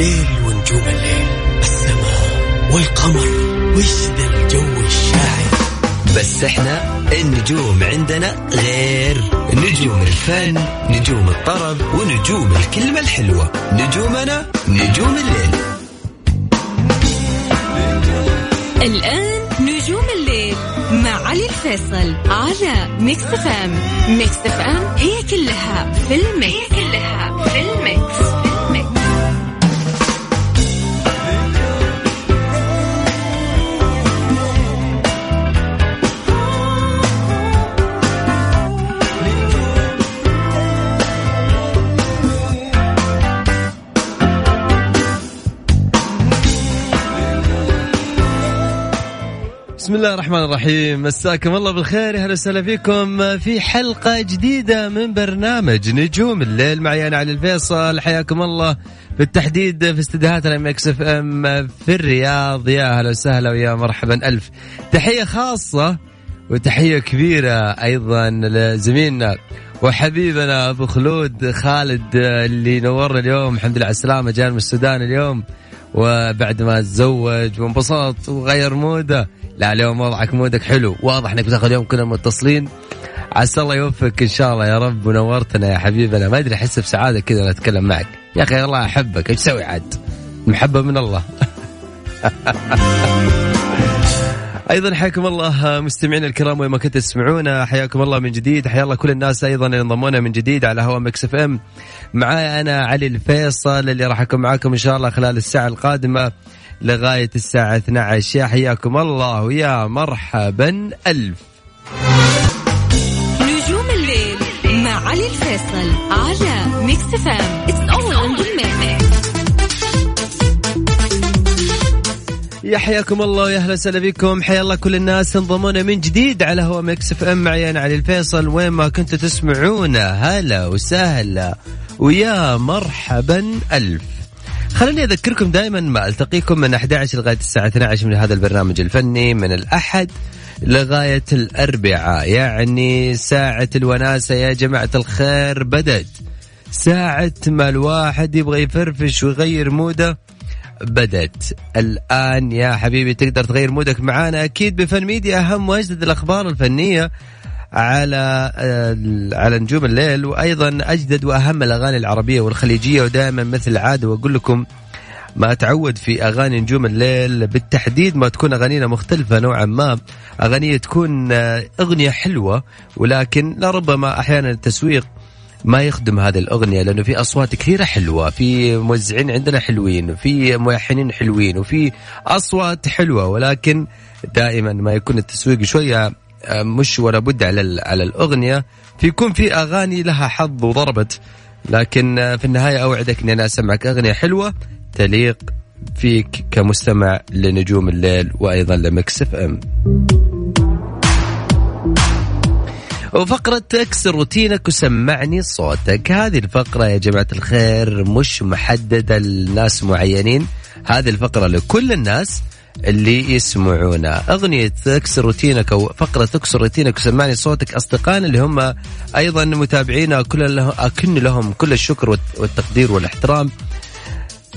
الليل ونجوم الليل، السماء والقمر وش ذا الجو الشاعر. بس احنا النجوم عندنا غير، نجوم الفن، نجوم الطرب، ونجوم الكلمة الحلوة. نجومنا نجوم الليل. الآن نجوم الليل مع علي الفيصل على ميكس فام. ميكس فام هي كلها في الميكس. بسم الله الرحمن الرحيم، مساكم الله بالخير، اهلا وسهلا فيكم في حلقة جديدة من برنامج نجوم الليل. معي أنا علي الفيصل، حياكم الله بالتحديد في استديوهات ميكس اف ام في الرياض. يا هلا وسهلا ويا مرحبا، ألف تحية خاصة وتحية كبيرة أيضا لزميلنا وحبيبنا أبو خلود خالد اللي نورنا اليوم، الحمد لله على السلامة، جاء من السودان اليوم وبعد ما تزوج وانبسط وغير موده. لا اليوم وضعك مودك حلو، واضح انك بتاخذ يوم كلنا متصلين، عسى الله يوفقك ان شاء الله يا رب. ونورتنا يا حبيبنا، ما ادري احس بسعاده كذا وانا اتكلم معك يا اخي، الله احبك، ايش تسوي عاد، محبه من الله. ايضا حياكم الله مستمعين الكرام وما كنتوا تسمعونا، حياكم الله من جديد، حيا الله كل الناس ايضا اللي انضمونا من جديد على هوا ميكس اف ام. معايا انا علي الفيصل اللي راح اكون معاكم ان شاء الله خلال الساعه القادمه لغايه الساعه 12. يا حياكم الله ويا مرحبا الف. نجوم الليل مع علي الفيصل على ميكس فام. يا حياكم الله ويا اهلا وسهلا بكم، حيا الله كل الناس انضمونا من جديد على هو ميكس اف ام. معي انا علي الفيصل وين ما كنتوا تسمعونا، هلا وسهلا ويا مرحبا الف. خلوني اذكركم دائما ما التقيكم من 11 لغايه الساعه 12 من هذا البرنامج الفني، من الاحد لغايه الاربعاء، يعني ساعه الوناسه يا جماعه الخير. بدت ساعه ما الواحد يبغى يفرفش ويغير موده، بدت الآن يا حبيبي، تقدر تغير مودك معانا أكيد بفن ميديا، أهم وأجدد الأخبار الفنية على نجوم الليل، وأيضا أجدد وأهم الأغاني العربية والخليجية. ودائما مثل العادة وأقول لكم ما أتعود في أغاني نجوم الليل بالتحديد، ما تكون أغانينا مختلفة نوعا ما، أغانية تكون أغنية حلوة، ولكن لربما أحيانا التسويق ما يخدم هذه الأغنية، لأنه في أصوات كثيرة حلوة، في موزعين عندنا حلوين، وفي ملحنين حلوين، وفي أصوات حلوة، ولكن دائما ما يكون التسويق شوية مش ولا بد على الأغنية، فيكون في أغاني لها حظ وضربت. لكن في النهاية أوعدك أني أنا أسمعك أغنية حلوة تليق فيك كمستمع لنجوم الليل وأيضا لميكس اف ام. وفقرة اكسر روتينك وسمعني صوتك، هذه الفقرة يا جماعة الخير مش محددة لناس معينين، هذه الفقرة لكل الناس اللي يسمعونا. أغنية اكسر روتينك أو فقرة اكسر روتينك وسمعني صوتك، أصدقائنا اللي هم أيضا متابعينا أكن لهم كل الشكر والتقدير والاحترام،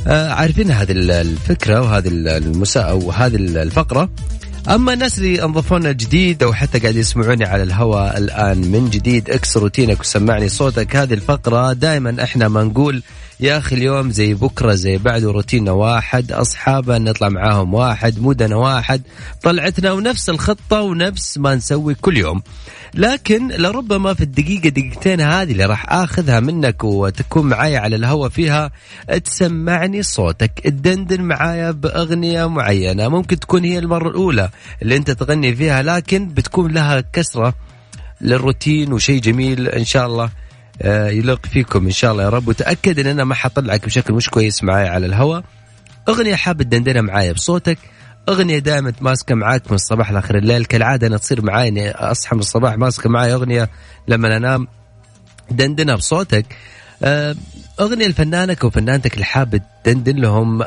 عارفين هذه الفكرة وهذه وهذه الفقرة. أما الناس اللي انضفونا جديد أو حتى قاعد يسمعوني على الهواء الآن من جديد، اكسر روتينك وسمعني صوتك، هذه الفقرة دائما احنا ما نقول يا أخي اليوم زي بكرة زي بعده، روتيننا واحد، أصحابنا نطلع معاهم واحد، مودنا واحد، طلعتنا ونفس الخطة ونفس ما نسوي كل يوم. لكن لربما في الدقيقة دقيقتين هذه اللي راح آخذها منك وتكون معايا على الهواء فيها تسمعني صوتك، تدندن معايا بأغنية معينة، ممكن تكون هي المرة الأولى اللي أنت تغني فيها، لكن بتكون لها كسرة للروتين وشي جميل إن شاء الله يلق فيكم إن شاء الله يا رب. وتأكد إن أنا ما حطلعك بشكل مش كويس معايا على الهواء، أغنية حابة تدندنها معايا بصوتك، أغنية دائما ماسكة معاك من الصباح لآخر الليل. كالعادة أنا تصير معاي إني أصحى من الصباح ماسكة معاي أغنية لما أنام دندنها بصوتك، أغنية الفنانك وفنانتك اللي حابب تدندن لهم،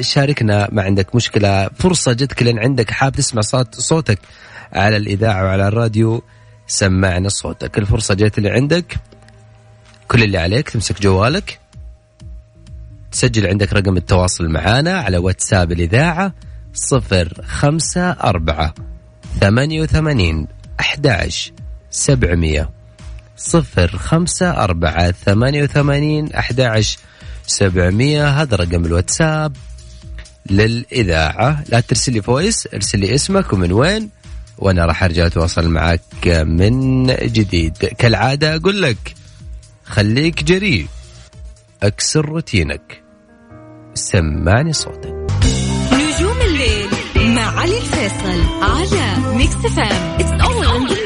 شاركنا، ما عندك مشكلة، فرصة جتك لأن عندك حاب تسمع صوتك على الإذاعة وعلى الراديو، سمعنا صوتك، الفرصة جت اللي عندك، كل اللي عليك تمسك جوالك سجل عندك رقم التواصل معنا على واتساب الإذاعة 054-88-11-700 054-88-11-700. هذا رقم الواتساب للإذاعة. لا ترسل لي فويس، ارسل لي اسمك ومن وين، وأنا راح أرجع أتواصل معك من جديد. كالعادة أقول لك خليك جريء، أكسر روتينك، سمعني صوتك. نجوم الليل مع علي الفيصل على ميكس فام. It's all in the mix.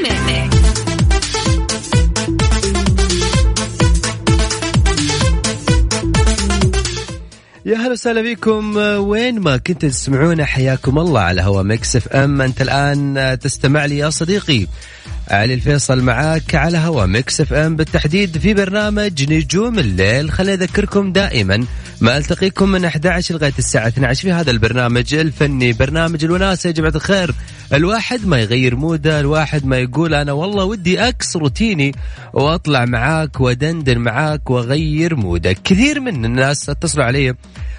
يا هلا وسهلا بكم وين ما كنت تسمعونا، حياكم الله على هوا ميكس فام. أنت الآن تستمع لي يا صديقي، علي الفيصل معاك على هوا ميكس فام بالتحديد في برنامج نجوم الليل. خلي أذكركم دائما ما ألتقيكم من 11 لغاية الساعة 12 في هذا البرنامج الفني، برنامج الوناسة. يا جماعة الخير، الواحد ما يغير موده، الواحد ما يقول أنا والله ودي أكس روتيني وأطلع معاك ودندن معاك وغير مودك. كثير من الناس اتصلوا علي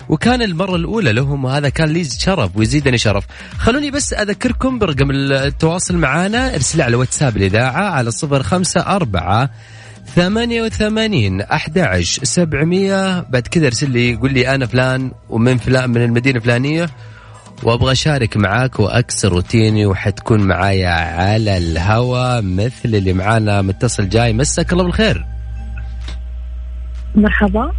وكان المرة الأولى لهم، وهذا كان لي شرف ويزيدني شرف. خلوني بس أذكركم برقم التواصل معنا، ارسل على واتساب الإذاعة على 054-88-11-700. بعد كده ارسل لي، قول لي أنا فلان ومن فلان من المدينة فلانية وأبغى أشارك معاك وأكسر روتيني، وحتكون معايا على الهوا مثل اللي معانا متصل جاي. مساك الله بالخير. مرحبا،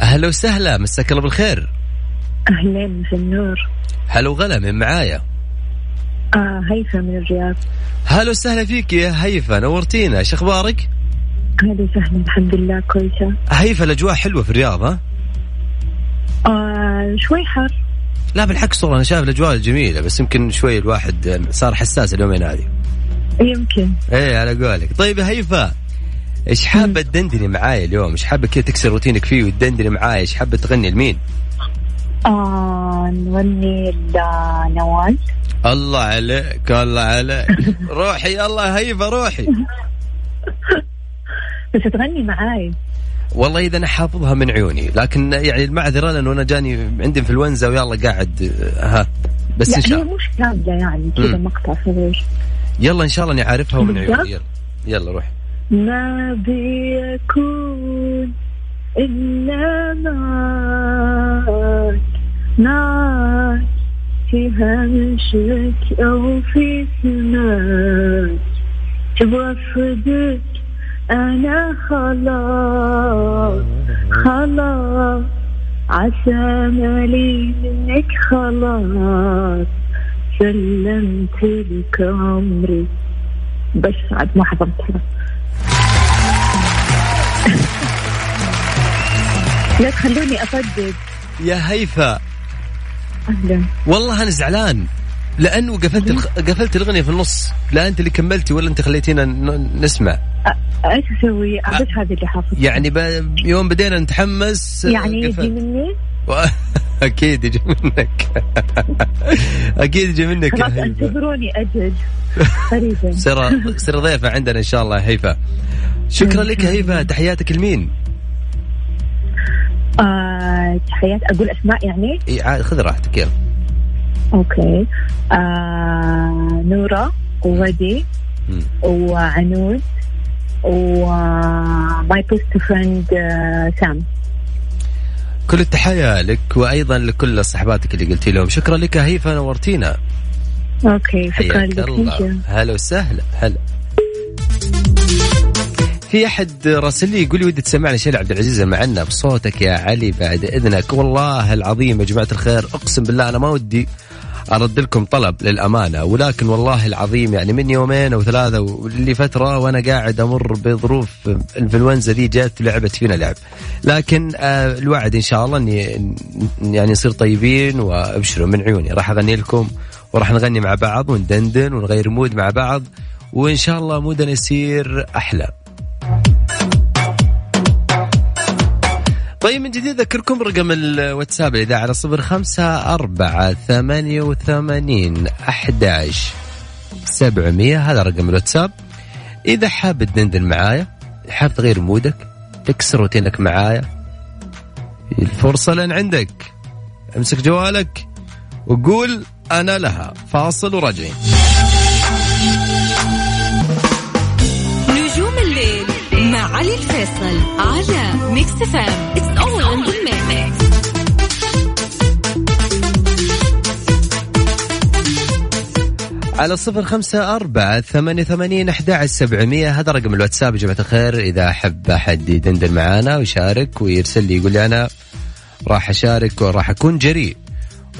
أهلا وسهلا. مساك الله بالخير. أهلا، مساء النور. هلا وغلا، من معايا؟ هيفاء من الرياض. هلا وسهلا فيك يا هيفاء، نورتينا. شخبارك؟ هلا وسهلا، الحمد لله كويسة. هيفاء الأجواء حلوة في الرياض ها؟ شوي حر. لا بالعكس والله، أنا شايف الأجواء الجميلة، بس يمكن شوي الواحد صار حساس اليومين هذه. يمكن. إيه على قولك. طيب يا هيفاء، إيش حابة تدندني معايا اليوم؟ إيش حابة كده تكسر روتينك فيه وتدندني معايا؟ إيش حابة تغني لمين؟ نغني لنوال. الله عليك الله عليك. روحي يلا هيفا روحي. بس تغني معاي. والله إذا أنا حافظها من عيوني، لكن يعني المعذرة لأنه أنا جاني عندي إنفلونزا ويلا قاعد ها، بس إن شاء الله. مش كاملة يعني كذا مقطع صغير. يلا إن شاء الله أنا عارفها ومن عيوني. يلا يلا روحي. ما بيكون إلا معك، معك في همشك أو في سماك، تبغى صدق أنا خلاص خلاص، عسى مالي منك خلاص، سلمت لك عمري. بس عاد ما حضرتها. لا تخلوني أصدق يا هيفاء. أهلا. والله أنا زعلان لأنه قفلت الأغنية في النص. لا أنت اللي كملتي ولا أنت خليتينا نسمع. إيش أسوي؟ أعطيت هذه اللي حافظ. يعني يوم بدينا نتحمس يعني يجي مني. أكيد يجي منك. أكيد يجي منك. خلاص انتظروني أجل قريبا. سر ضيفة عندنا إن شاء الله هيفاء. شكرا لك هيفاء. تحياتك لمين؟ تحيات. أقول أسماء يعني؟ خذ راحتك يلا. أوكي. نورة وردي وعنود وماي بيست فريند سام. كل التحية لك وأيضا لكل صحباتك اللي قلتي لهم. شكرا لك هيفاء، نورتينا. أوكي شكرا لك. هلا وسهلا. هلا في أحد راسل لي يقول لي ودي تسمعني شيء لعبد العزيزة معنا بصوتك يا علي بعد إذنك. والله العظيم يا جماعة الخير، أقسم بالله أنا ما ودي أرد لكم طلب للأمانة، ولكن والله العظيم يعني من يومين أو ثلاثة واللي فترة وأنا قاعد أمر بظروف الإنفلونزا دي، جات لعبت فينا لعب. لكن الوعد إن شاء الله أني يعني نصير طيبين، وأبشروا من عيوني راح أغني لكم وراح نغني مع بعض وندندن ونغير مود مع بعض، وإن شاء الله مودنا يصير أحلى. طيب من جديد أذكركم رقم الواتساب الإذاعة على 054-88-11-700. هذا رقم الواتساب. إذا حاب تدندن معايا، حاب تغير مودك، تكسر روتينك معايا، الفرصة لين عندك، امسك جوالك وقول أنا لها. فاصل وراجعين. نجوم الليل مع علي الفيصل على ميكس فام. It's all in the mix. على 0548811700 هذا رقم الواتساب يا جماعة الخير. إذا أحب أحد يدندن معانا ويشارك ويرسل لي يقول لي أنا راح أشارك وراح أكون جريء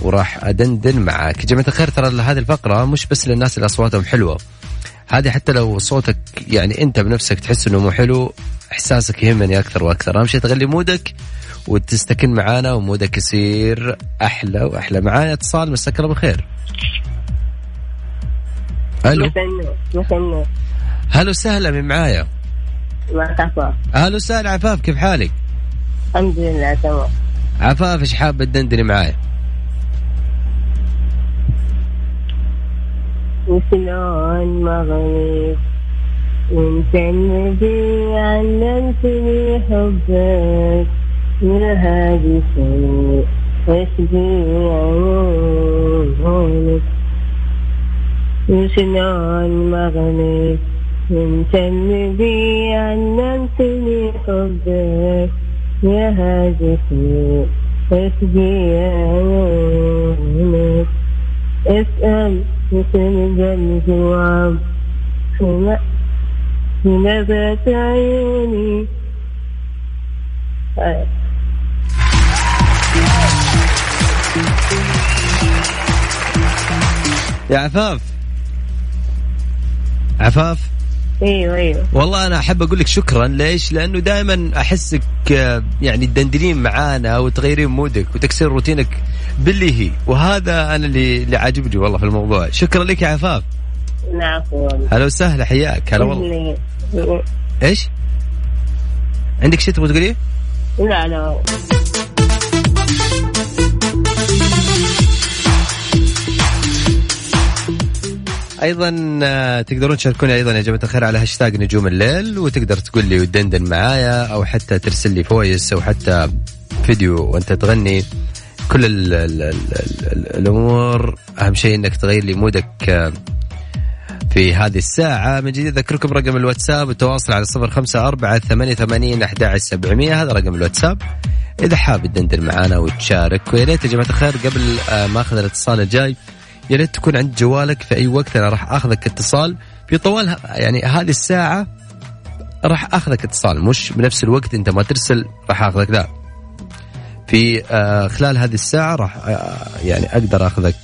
وراح أدندن معاك. جماعة الخير ترى هذه الفقرة مش بس للناس اللي أصواتهم حلوة، هذه حتى لو صوتك يعني أنت بنفسك تحس إنه مو حلو، إحساسك يهمني أكثر وأكثر. أهم شيء تغلي مودك وتستكن معانا ومودك يصير أحلى وأحلى. معايا اتصال، مساك الله بالخير. ألو. مساء النور. هلا وسهلا، من معايا؟ معك عفاف. هلا وسهلا عفاف، كيف حالك؟ الحمد لله تمام. عفاف إيش حابة تدندني معايا؟ وشلون ما غنيت وانت النبي علمتني حبك من هذه الشيء واشبي عيونك. وشلون ما غنيت وانت النبي علمتني حبك من هذه الشيء واشبي عيونك. اسأل مثل جل جواب ونبات عيوني. يا عفاف. عفاف ايوه والله انا احب اقول لك شكرا. ليش؟ لانه دائما احسك يعني تدندنين معانا وتغيرين مودك وتكسر روتينك باللي هي، وهذا انا اللي عاجبني والله في الموضوع. شكرا لك يا عفاف. نعم والله. هلا وسهلا، حياك. هلا والله. ايش عندك شيء تبغى تقوليه؟ لا ايضا تقدرون تشاركوني ايضا يا جماعه الخير على هاشتاج نجوم الليل، وتقدر تقول لي ودندن معايا او حتى ترسل لي فويس او حتى فيديو وانت تغني. كل الامور اهم شيء انك تغير لي مودك في هذه الساعه. من جديد اذكركم رقم الواتساب التواصل على 0548811700 هذا رقم الواتساب اذا حاب تدندن معانا وتشارك. ويا ريت يا جماعه الخير قبل ما اخذ الاتصال الجاي يا ريت تكون عند جوالك في أي وقت. أنا راح أخذك اتصال في طوال يعني هذه الساعة، راح أخذك اتصال مش بنفس الوقت أنت ما ترسل، راح أخذك لا في خلال هذه الساعة راح يعني أقدر أخذك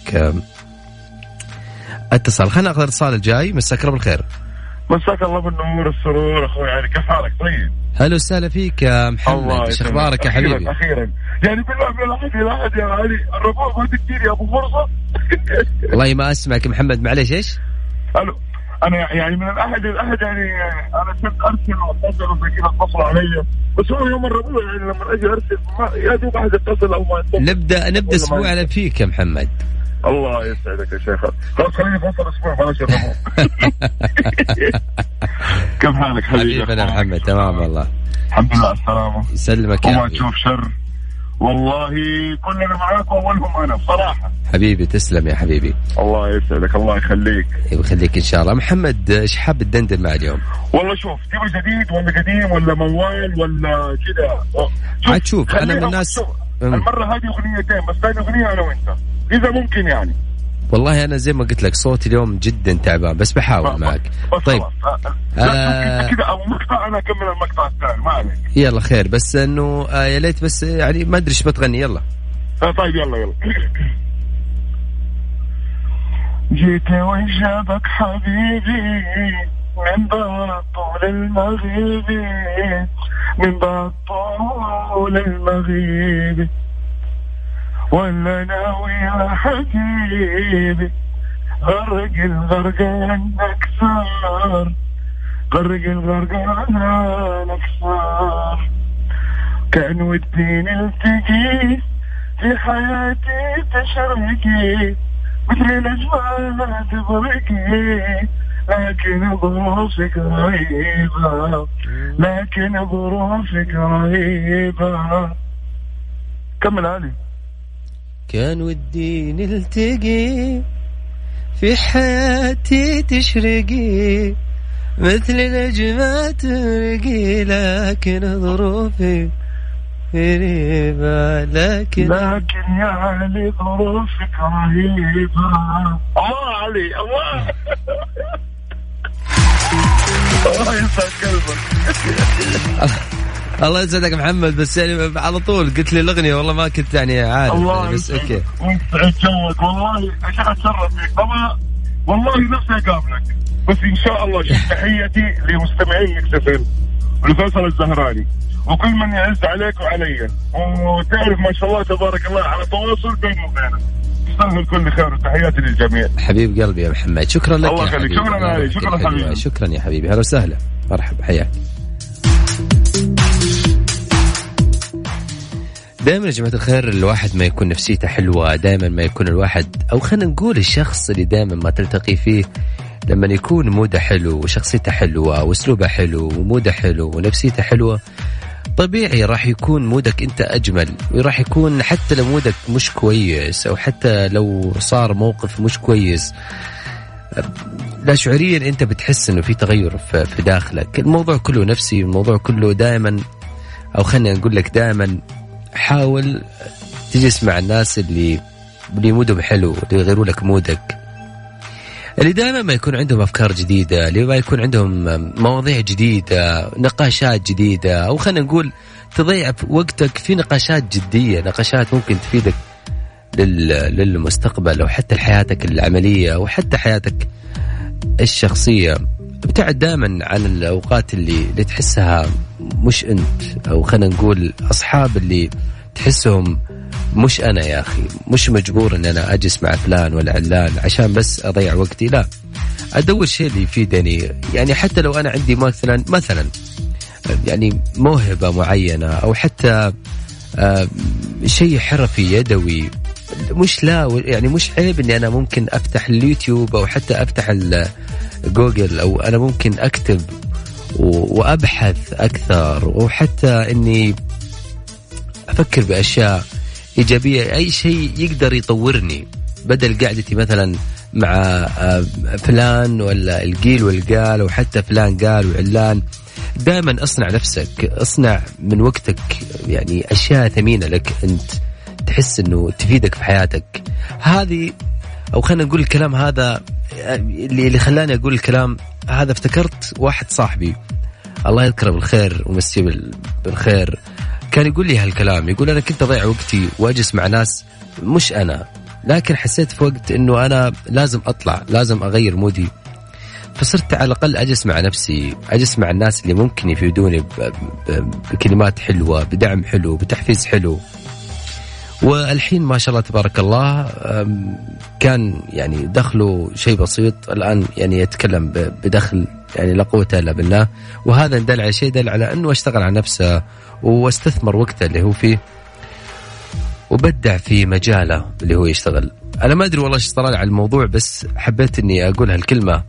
اتصال. خلنا أخذ اتصال الجاي. مساك رب الخير. مساك الله بالنور والسرور أخوي علي، كيف حالك؟ طيب هلا وسهلا فيك يا محمد، ايش اخبارك يا حبيبي؟ اخيرا يعني بالله بالله يا علي الربوع ما تكتير يا ابو فرصه. والله ما اسمعك محمد، معليش. ايش الو؟ انا يعني من الاحد للاحد يعني انا كنت ارسل واتصل وبكينا اتصل علي، بس هو يوم الربوع يعني لما اجي ارسل يا دوب احد اتصل او ما اتصل. نبدا اسبوع على فيك يا محمد. الله يسعدك يا شيخ. خلاص خليني بفصل اسبوع بلاش الربوع. كيف حالك حبيبي يا محمد؟ تمام والله الحمد لله. السلامة يسلمك يا حبيبي. تشوف شر والله كلنا معاك وأولهم أنا بصراحة حبيبي. تسلم يا حبيبي، الله يسعدك. الله يخليك يخليك إن شاء الله. محمد إيش حاب تدندن مع اليوم؟ والله شوف تبغى جديد ولا قديم ولا موال ولا كذا؟ هتشوف أنا من الناس المرة هذه أغنيتين بس، ثاني أغنية أنا وأنت إذا ممكن يعني. والله أنا زي ما قلت لك صوتي اليوم جدا تعبان بس بحاول معك. طيب كده أو مقطع أنا أكمل المقطع الثاني ما عليك. يلا خير بس إنه يا ليت بس يعني ما أدري إيش بتغني. يلا طيب يلا. جيت وجهك حبيبي من بعد طول المغيب، من بعد طول المغيب، ولا ناوي يا حبيبي غرق الغرق عنك صار، غرق الغرق عنك صار. كان ودي نلتقي في حياتي تشاركي مثل الأجمال ما تبركي، لكن ظروفك رهيبة، لكن ظروفك رهيبة. كمل علي. كان ودي نلتقي في حياتي تشرقي مثل نجمة ترقي لكن ظروفي غريبة لكن يا علي ظروفك رهيبة. الله علي الله الله ينسى كلمة. الله يسعدك محمد بس يعني على طول قلت لي الأغنية والله ما كنت يعني عارف بس أوكي. وانت جوك والله أشعر أتشرف فيك أما والله نفسي أقابلك بس إن شاء الله. تحيتي لمستمعين ميكس فام ولفيصل الزهراني وكل من يعز عليك وعليا وتعرف ما شاء الله تبارك الله على تواصل بيني وبينك. تستاهل كل خير وتحياتي للجميع. حبيب قلبي يا محمد شكرا لك. الله يخليك شكرا علي شكرا حبيبي. شكرا يا حبيبي هلا وسهلا مرحبا حياك. دائما يا جماعة الخير الواحد ما يكون نفسيته حلوة، دائما ما يكون الواحد أو خلينا نقول الشخص اللي دائما ما تلتقي فيه لما يكون موده حلو وشخصيته حلوة واسلوبه حلو وموده حلو ونفسيته حلوة طبيعي راح يكون مودك أنت أجمل، وراح يكون حتى لو مودك مش كويس أو حتى لو صار موقف مش كويس لا شعوريا أنت بتحس إنه في تغير في داخلك. الموضوع كله نفسي، الموضوع كله دائما أو خلينا نقول لك دائما حاول تجلس مع الناس اللي مودهم حلو اللي يغيروا لك مودك، اللي دائما ما يكون عندهم أفكار جديدة، اللي ما يكون عندهم مواضيع جديدة نقاشات جديدة أو خلينا نقول تضيع وقتك في نقاشات جدية، نقاشات ممكن تفيدك للمستقبل أو حتى حياتك العملية أو حتى حياتك الشخصية. ابتعد دائما عن الأوقات اللي تحسها مش أنت أو خلينا نقول أصحاب اللي تحسهم مش أنا. يا أخي مش مجبور أن أنا أجلس مع فلان ولا علان عشان بس أضيع وقتي، لا أدور شيء اللي يفيدني. يعني حتى لو أنا عندي مثلا يعني موهبة معينة أو حتى شيء حرفي يدوي مش لا يعني مش عيب أني أنا ممكن أفتح اليوتيوب أو حتى أفتح جوجل أو أنا ممكن أكتب وأبحث أكثر وحتى أني أفكر بأشياء إيجابية أي شيء يقدر يطورني بدل قاعدتي مثلا مع فلان ولا القيل والقال وحتى فلان قال وعلان. دائما أصنع نفسك، أصنع من وقتك يعني أشياء ثمينة لك أنت تحس أنه تفيدك في حياتك. هذه أو خلينا نقول الكلام هذا اللي خلاني أقول الكلام هذا. افتكرت واحد صاحبي الله يذكره بالخير ومسيه بالخير كان يقول لي هالكلام، يقول أنا كنت أضيع وقتي وأجلس مع ناس مش أنا، لكن حسيت في وقت أنه أنا لازم أطلع لازم أغير مودي فصرت على الأقل أجلس مع نفسي، أجلس مع الناس اللي ممكن يفيدوني بكلمات حلوة بدعم حلو بتحفيز حلو. والحين ما شاء الله تبارك الله كان يعني دخله شيء بسيط الآن يعني يتكلم بدخل يعني لا قوة إلا بالله، وهذا دل على شيء دل على أنه اشتغل على نفسه واستثمر وقته اللي هو فيه وبدع في مجاله اللي هو يشتغل. أنا ما أدري والله ايش طلع على الموضوع بس حبيت إني أقول هالكلمة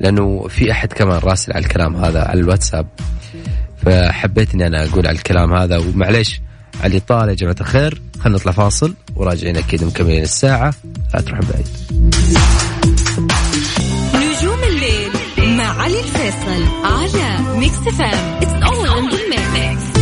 لأنه في أحد كمان راسل على الكلام هذا على الواتساب فحبيت إني أنا أقول على الكلام هذا. ومعليش علي طالع جماعة الخير خلنا نطلع فاصل وراجعين أكيد مكملين الساعة لا تروح بعيد. نجوم الليل مع علي الفيصل على ميكس فام It's all in the mix.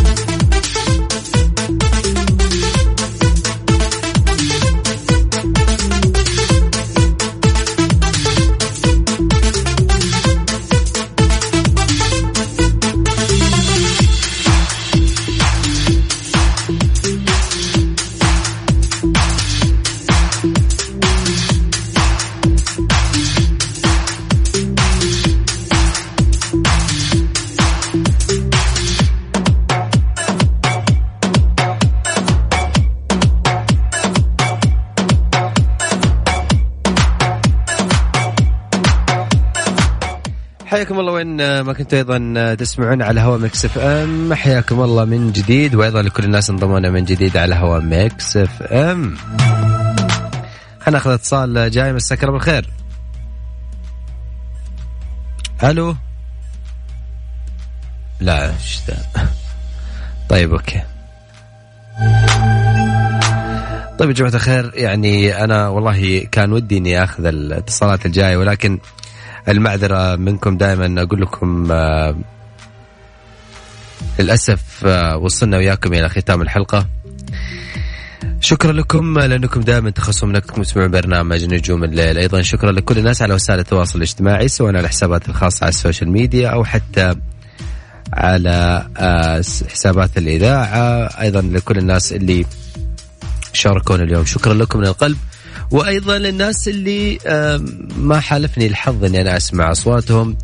حياكم الله وين ما كنتوا أيضا تسمعون على هوا ميكس اف ام. حياكم الله من جديد وأيضا لكل الناس انضمونا من جديد على هوا ميكس اف ام. خلنا ناخذ اتصال جاي من السكرة بالخير. ألو لا اشتاق طيب اوكي طيب يا جماعة الخير, يعني أنا والله كان ودي إني أخذ الاتصالات الجاية, ولكن المعذرة منكم دائما أقول لكم للأسف وصلنا وياكم إلى ختام الحلقة. شكرا لكم لأنكم دائما تخصوا من أنكم تسمعون برنامج نجوم الليل. أيضا شكرا لكل الناس على وسائل التواصل الاجتماعي, سواء على الحسابات الخاصة على السوشيال ميديا أو حتى على حسابات الإذاعة. أيضا لكل الناس اللي شاركونا اليوم, شكرا لكم من القلب. وأيضا للناس اللي ما حالفني الحظ أني أنا أسمع أصواتهم,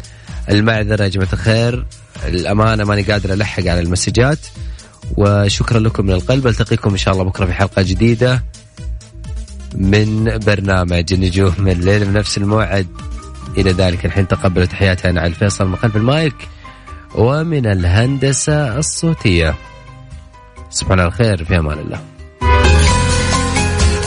المعذرة يا جماعة الخير, الأمانة ماني قادر ألحق على المسجات. وشكرا لكم من القلب, ألتقيكم إن شاء الله بكرة في حلقة جديدة من برنامج نجوم الليل من نفس الموعد. إلى ذلك الحين تقبلوا تحياتي أنا علي الفيصل من خلف المايك ومن الهندسة الصوتية. صباح الخير, في أمان الله.